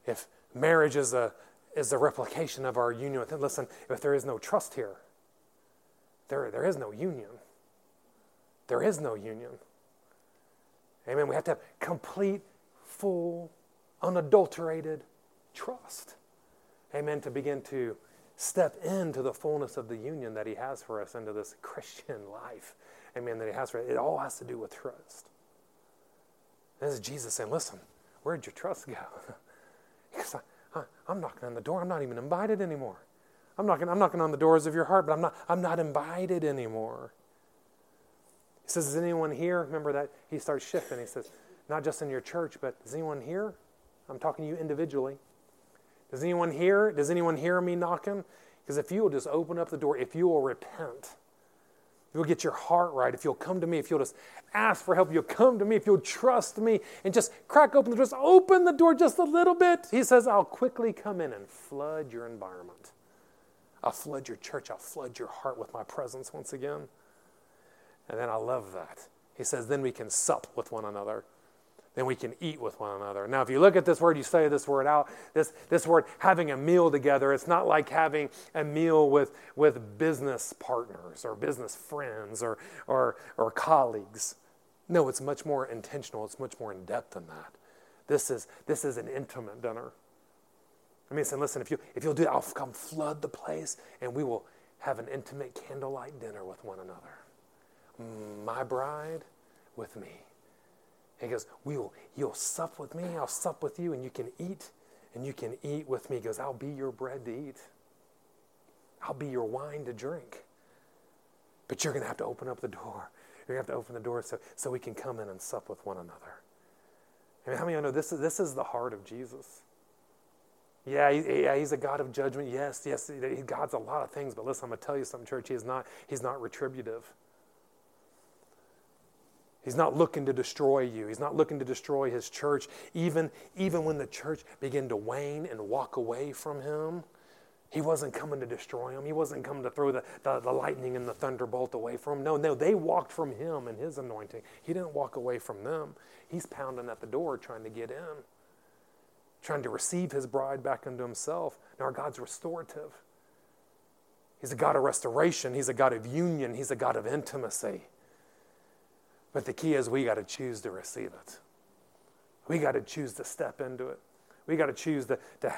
If marriage is a is a replication of our union with him, listen, if there is no trust here, there there is no union. There is no union. Amen. We have to have complete, full, unadulterated trust. Amen. To begin to step into the fullness of the union that he has for us, into this Christian life. Amen. That he has for us. It all has to do with trust. This is Jesus saying, listen, where'd your trust go? Because I, I, I'm knocking on the door. I'm not even invited anymore. I'm knocking, I'm knocking on the doors of your heart, but I'm not, I'm not invited anymore. He says, is anyone here? Remember that he starts shifting. He says, not just in your church, but is anyone here? I'm talking to you individually. Does anyone hear? Does anyone hear me knocking? Because if you will just open up the door, if you will repent, if you'll get your heart right, if you'll come to me, if you'll just ask for help, if you'll come to me, if you'll trust me, and just crack open the door, just open the door just a little bit. He says, I'll quickly come in and flood your environment. I'll flood your church. I'll flood your heart with my presence once again. And then I love that. He says, then we can sup with one another. Then we can eat with one another. Now, if you look at this word, you say this word out, this this word, having a meal together, it's not like having a meal with, with business partners or business friends or, or, or colleagues. No, it's much more intentional. It's much more in-depth than that. This is this is an intimate dinner. I mean, saying, listen, if, you, if you'll do that, I'll come flood the place, and we will have an intimate candlelight dinner with one another. My bride with me. He goes, we will, you'll sup with me, I'll sup with you, and you can eat, and you can eat with me. He goes, I'll be your bread to eat. I'll be your wine to drink. But you're going to have to open up the door. You're going to have to open the door so, so we can come in and sup with one another. I mean, how many of you know this is, this is the heart of Jesus? Yeah, he, yeah, he's a God of judgment. Yes, yes, he, God's a lot of things, but listen, I'm going to tell you something, church. He is not, he's not retributive. He's not looking to destroy you. He's not looking to destroy his church. Even, even when the church began to wane and walk away from him, he wasn't coming to destroy them. He wasn't coming to throw the, the, the lightning and the thunderbolt away from them. No, no, they walked from him and his anointing. He didn't walk away from them. He's pounding at the door trying to get in, trying to receive his bride back unto himself. Now, our God's restorative. He's a God of restoration. He's a God of union. He's a God of intimacy. But the key is we got to choose to receive it. We got to choose to step into it. We got to choose to, to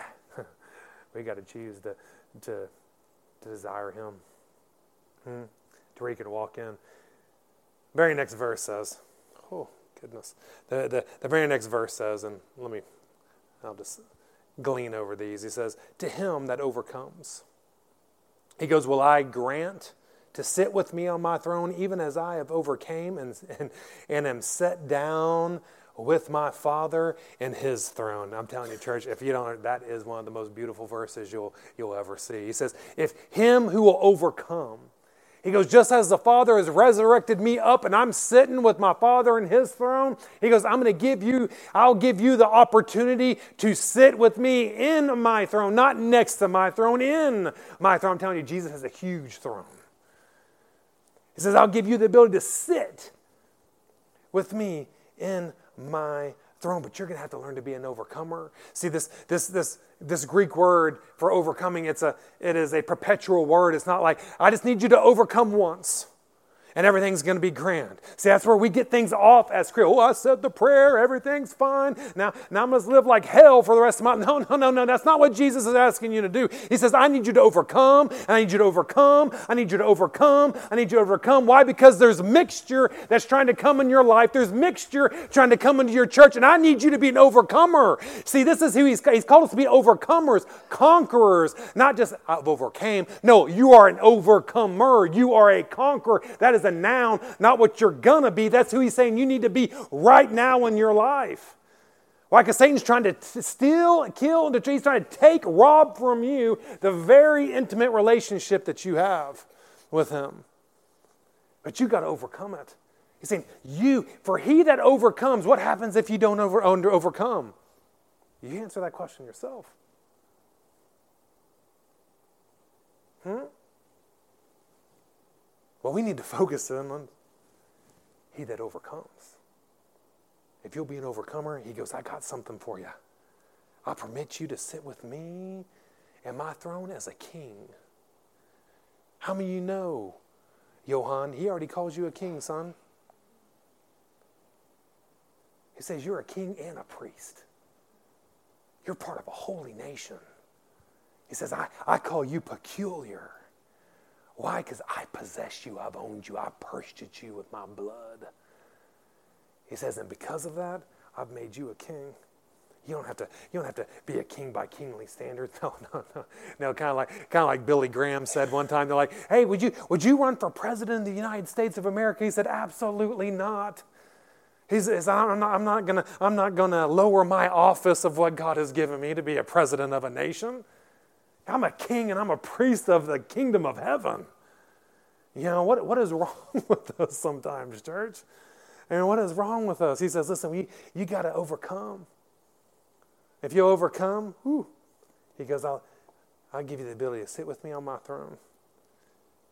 we got to choose to, to to desire him. Hmm? To where he could walk in. The very next verse says, oh goodness. The, the the very next verse says, and let me I'll just glean over these. He says, to him that overcomes. He goes, will I grant to sit with me on my throne, even as I have overcame and, and, and am set down with my Father in his throne. I'm telling you, church, if you don't, that is one of the most beautiful verses you'll, you'll ever see. He says, if him who will overcome, he goes, just as the Father has resurrected me up and I'm sitting with my Father in his throne, he goes, I'm going to give you, I'll give you the opportunity to sit with me in my throne, not next to my throne, in my throne. I'm telling you, Jesus has a huge throne. He says, I'll give you the ability to sit with me in my throne, but you're going to have to learn to be an overcomer. See, this this this this Greek word for overcoming, it's a it is a perpetual word. It's not like, I just need you to overcome once. and everything's going to be grand. See, that's where we get things off as Christians. Oh, I said the prayer, everything's fine. Now, now I'm going to live like hell for the rest of my life. No, no, no, no. That's not what Jesus is asking you to do. He says, I need you to overcome, and I need you to overcome, I need you to overcome, I need you to overcome. Why? Because there's mixture that's trying to come in your life. There's mixture trying to come into your church, and I need you to be an overcomer. See, this is who he's, he's called us to be, overcomers, conquerors, not just I've overcame. No, you are an overcomer. You are a conqueror. That is a noun, not what you're gonna be. That's who he's saying you need to be right now in your life. Why? Because Satan's trying to t- steal, kill, and he's trying to take, rob from you the very intimate relationship that you have with him. But you got to overcome it. He's saying, you, for he that overcomes, what happens if you don't over, under, overcome? You answer that question yourself. Hmm? Well, we need to focus in on he that overcomes. If you'll be an overcomer, he goes, I got something for you. I permit you to sit with me in my throne as a king. How many of you know, Johann, he already calls you a king, son. He says you're a king and a priest. You're part of a holy nation. He says, I, I call you peculiar. Why? Because I possess you. I've owned you. I've purchased you with my blood. He says, and because of that, I've made you a king. You don't have to, you don't have to be a king by kingly standards. No, no, no. No, kind of like kind of like Billy Graham said one time. They're like, hey, would you would you run for president of the United States of America? He said, absolutely not. He says, I'm not, I'm not gonna, I'm not gonna lower my office of what God has given me to be a president of a nation. I'm a king and I'm a priest of the kingdom of heaven. You know, what, what is wrong with us sometimes, church? And what is wrong with us? He says, listen, we, you got to overcome. If you overcome, whew, he goes, I'll, I'll give you the ability to sit with me on my throne.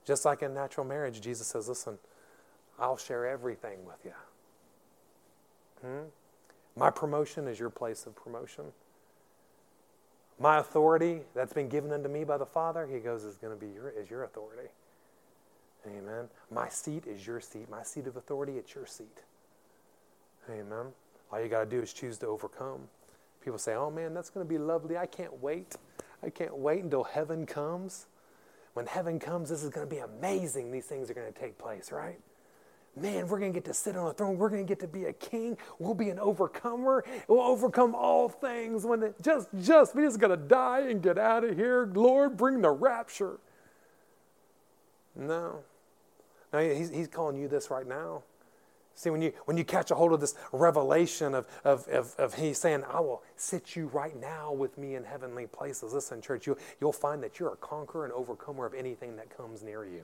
Just like in natural marriage, Jesus says, listen, I'll share everything with you. Hmm? My promotion is your place of promotion. My authority that's been given unto me by the Father, he goes, is going to be your, is your authority. Amen. My seat is your seat. My seat of authority, it's your seat. Amen. All you got to do is choose to overcome. People say, oh man, that's going to be lovely. I can't wait. I can't wait until heaven comes. When heaven comes, this is going to be amazing. These things are going to take place, right? Man, we're going to get to sit on a throne. We're going to get to be a king. We'll be an overcomer. We'll overcome all things. When the, just, just, we just got to die and get out of here. Lord, bring the rapture. No. No, he's, he's calling you this right now. See, when you when you catch a hold of this revelation of, of, of, of he's saying, I will sit you right now with me in heavenly places. Listen, church, you, you'll find that you're a conqueror and overcomer of anything that comes near you.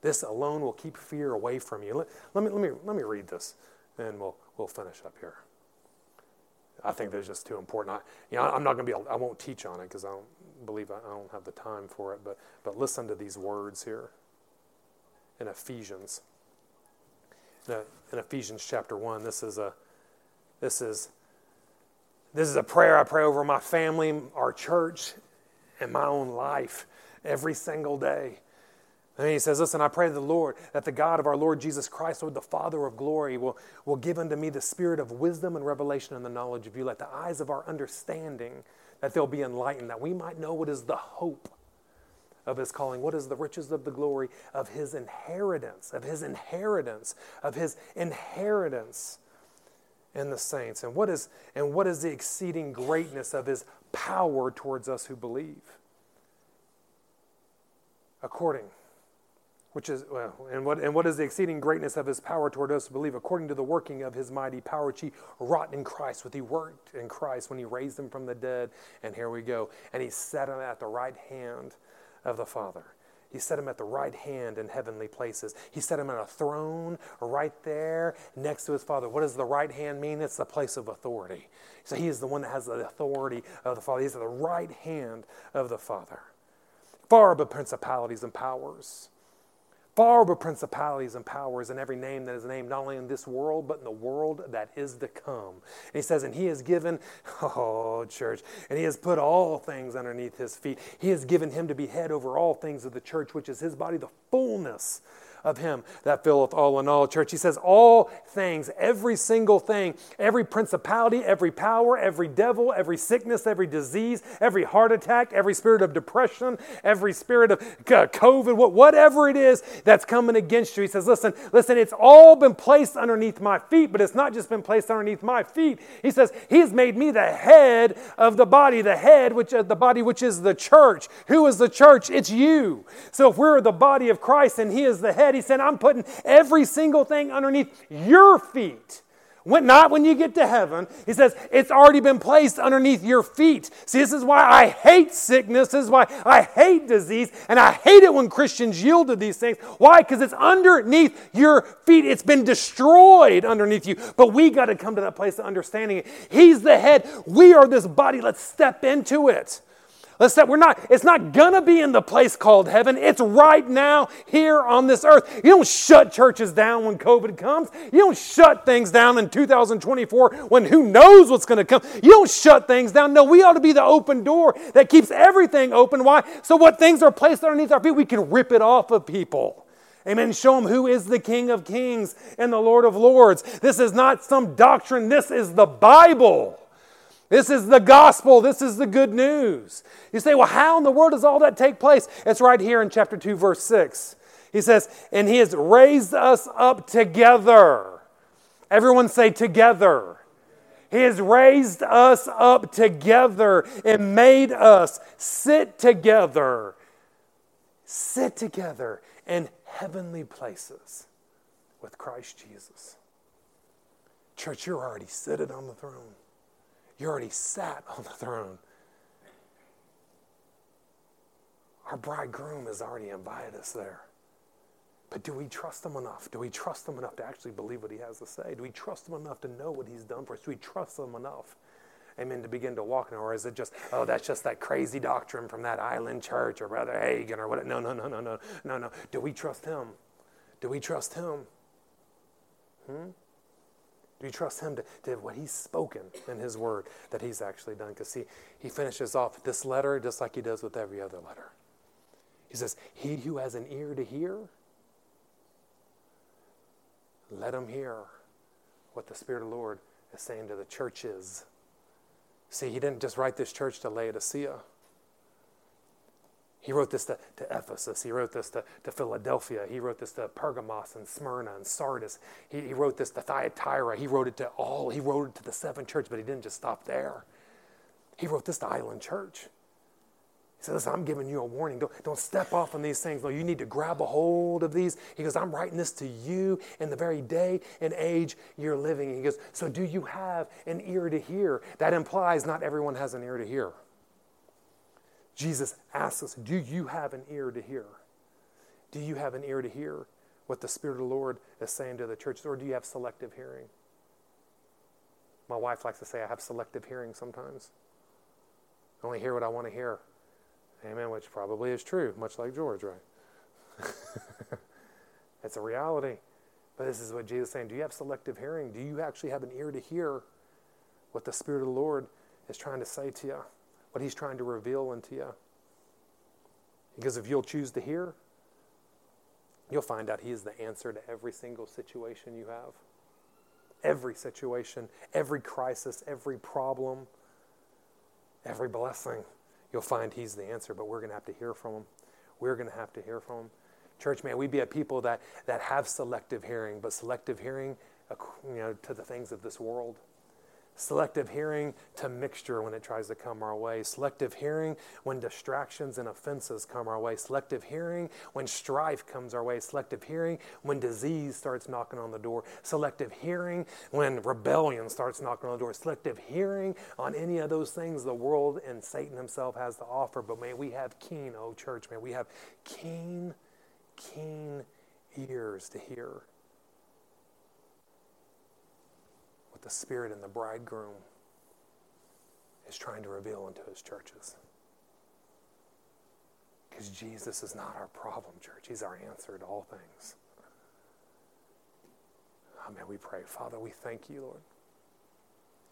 This alone will keep fear away from you. Let, let me let me let me read this, and we'll we'll finish up here. I think this is just too important. I, you know, I'm not going to be. I won't teach on it because I don't believe I, I don't have the time for it. But but listen to these words here. In Ephesians. Now, in Ephesians chapter one, this is a this is this is a prayer I pray over my family, our church, and my own life every single day. And he says, listen, I pray to the Lord that the God of our Lord Jesus Christ, Lord, the Father of glory, will, will give unto me the spirit of wisdom and revelation and the knowledge of you. Let the eyes of our understanding, that they'll be enlightened, that we might know what is the hope of his calling, what is the riches of the glory of his inheritance, of his inheritance, of his inheritance in the saints. And what is, and what is the exceeding greatness of his power towards us who believe? According Which is, well, and what and what is the exceeding greatness of his power toward us to believe, according to the working of his mighty power, which he wrought in Christ, which he worked in Christ when he raised him from the dead. And here we go. And he set him at the right hand of the Father. He set him at the right hand in heavenly places. He set him on a throne right there next to his Father. What does the right hand mean? It's the place of authority. So he is the one that has the authority of the Father. He's at the right hand of the Father. Far above principalities and powers. Far above principalities and powers and every name that is named, not only in this world, but in the world that is to come. And he says, and he has given, oh, church, and he has put all things underneath his feet. He has given him to be head over all things of the church, which is his body, the fullness of him that filleth all in all. Church, he says all things, every single thing, every principality, every power, every devil, every sickness, every disease, every heart attack, every spirit of depression, every spirit of COVID, whatever it is that's coming against you. He says, listen, listen, it's all been placed underneath my feet, but it's not just been placed underneath my feet. He says, he's made me the head of the body, the head which uh, the body which is the church. Who is the church? It's you. So if we're the body of Christ and he is the head, he said, I'm putting every single thing underneath your feet. When, not when you get to heaven. He says, it's already been placed underneath your feet. See, this is why I hate sickness. This is why I hate disease. And I hate it when Christians yield to these things. Why? Because it's underneath your feet. It's been destroyed underneath you. But we got to come to that place of understanding it. He's the head. We are this body. Let's step into it. Let's say we're not, it's not going to be in the place called heaven. It's right now here on this earth. You don't shut churches down when COVID comes. You don't shut things down in two thousand twenty-four when who knows what's going to come. You don't shut things down. No, we ought to be the open door that keeps everything open. Why? So what things are placed underneath our feet, we can rip it off of people. Amen. Show them who is the King of Kings and the Lord of Lords. This is not some doctrine. This is the Bible. This is the gospel. This is the good news. You say, well, how in the world does all that take place? It's right here in chapter two, verse six. He says, and he has raised us up together. Everyone say together. He has raised us up together and made us sit together. Sit together in heavenly places with Christ Jesus. Church, you're already seated on the throne. You already sat on the throne. Our bridegroom has already invited us there. But do we trust him enough? Do we trust him enough to actually believe what he has to say? Do we trust him enough to know what he's done for us? Do we trust him enough, amen, to begin to walk in? Or is it just, oh, that's just that crazy doctrine from that Island Church or Brother Hagen or whatever? No, no, no, no, no, no, no. Do we trust him? Do we trust him? Hmm? Do you trust him to, to what he's spoken in his word that he's actually done? Because see, he finishes off this letter just like he does with every other letter. He says, he who has an ear to hear, let him hear what the Spirit of the Lord is saying to the churches. See, he didn't just write this church to Laodicea. He wrote this to, to Ephesus. He wrote this to, to Philadelphia. He wrote this to Pergamos and Smyrna and Sardis. He, he wrote this to Thyatira. He wrote it to all. He wrote it to the seven churches, but he didn't just stop there. He wrote this to Island Church. He said, listen, I'm giving you a warning. Don't, don't step off on these things. No, you need to grab a hold of these. He goes, I'm writing this to you in the very day and age you're living. And he goes, so do you have an ear to hear? That implies not everyone has an ear to hear. Jesus asks us, do you have an ear to hear? Do you have an ear to hear what the Spirit of the Lord is saying to the churches? Or do you have selective hearing? My wife likes to say I have selective hearing sometimes. I only hear what I want to hear. Amen, which probably is true, much like George, right? It's a reality. But this is what Jesus is saying. Do you have selective hearing? Do you actually have an ear to hear what the Spirit of the Lord is trying to say to you? What he's trying to reveal unto you. Because if you'll choose to hear, you'll find out he is the answer to every single situation you have. Every situation, every crisis, every problem, every blessing, you'll find he's the answer. But we're going to have to hear from him. We're going to have to hear from him. Church, man, we be a people that, that have selective hearing, but selective hearing, you know, to the things of this world. Selective hearing to mixture when it tries to come our way. Selective hearing when distractions and offenses come our way. Selective hearing when strife comes our way. Selective hearing when disease starts knocking on the door. Selective hearing when rebellion starts knocking on the door. Selective hearing on any of those things the world and Satan himself has to offer. But man, we have keen, oh church, man, we have keen, keen ears to hear the Spirit and the bridegroom is trying to reveal unto his churches. Because Jesus is not our problem, church. He's our answer to all things. Amen. We pray. Father, we thank you, Lord.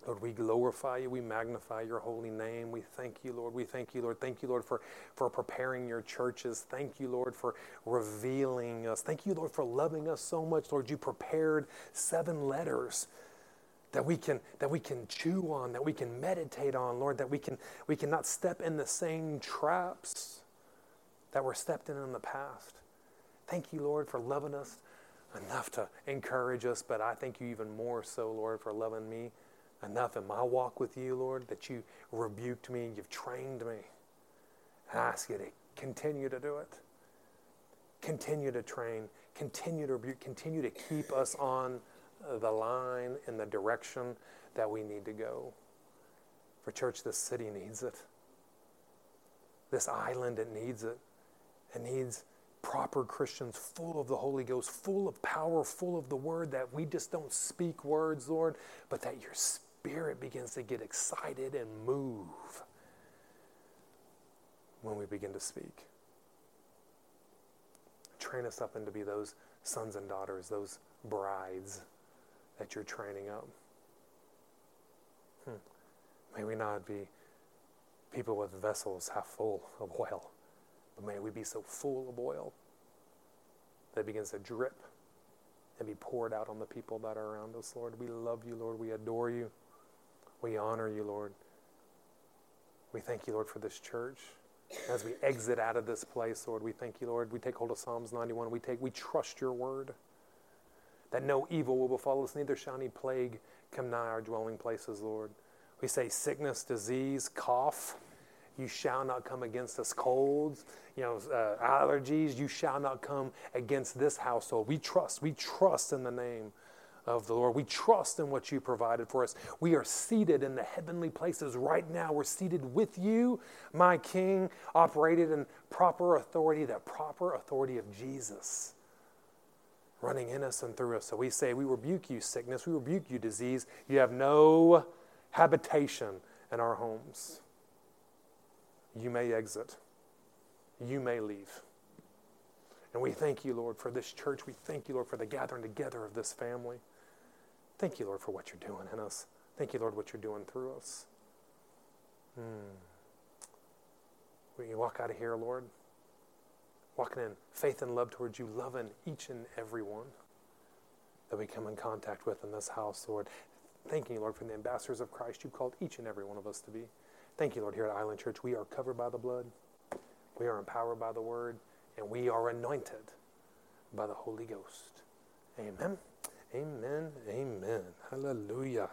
Lord, we glorify you. We magnify your holy name. We thank you, Lord. We thank you, Lord. Thank you, Lord, for, for preparing your churches. Thank you, Lord, for revealing us. Thank you, Lord, for loving us so much. Lord, you prepared seven letters that we can that we can chew on, that we can meditate on, Lord, that we can we cannot step in the same traps that were stepped in in the past. Thank you, Lord, for loving us enough to encourage us, but I thank you even more so, Lord, for loving me enough in my walk with you, Lord, that you rebuked me, you've trained me. And I ask you to continue to do it. Continue to train, continue to rebuke, continue to keep us on the line in the direction that we need to go. For church, this city needs it. This island, it needs it. It needs proper Christians full of the Holy Ghost, full of power, full of the word, that we just don't speak words, Lord, but that your spirit begins to get excited and move when we begin to speak. Train us up into be those sons and daughters, those brides that you're training up. Hmm. May we not be people with vessels half full of oil, but may we be so full of oil that it begins to drip and be poured out on the people that are around us, Lord. We love you, Lord. We adore you. We honor you, Lord. We thank you, Lord, for this church. As we exit out of this place, Lord, we thank you, Lord. We take hold of Psalms ninety-one. We take, we trust your word, that no evil will befall us, neither shall any plague come nigh our dwelling places, Lord. We say sickness, disease, cough, you shall not come against us. Colds, you know, uh, allergies, you shall not come against this household. We trust, we trust in the name of the Lord. We trust in what you provided for us. We are seated in the heavenly places right now. We're seated with you, my King, operated in proper authority, the proper authority of Jesus running in us and through us. So we say, we rebuke you, sickness. We rebuke you, disease. You have no habitation in our homes. You may exit. You may leave. And we thank you, Lord, for this church. We thank you, Lord, for the gathering together of this family. Thank you, Lord, for what you're doing in us. Thank you, Lord, what you're doing through us. Mm. We walk out of here, Lord, walking in faith and love towards you, loving each and every one that we come in contact with in this house, Lord. Thank you, Lord, for the ambassadors of Christ you've called each and every one of us to be. Thank you, Lord, here at Island Church. We are covered by the blood. We are empowered by the word. And we are anointed by the Holy Ghost. Amen. Amen. Amen. Hallelujah.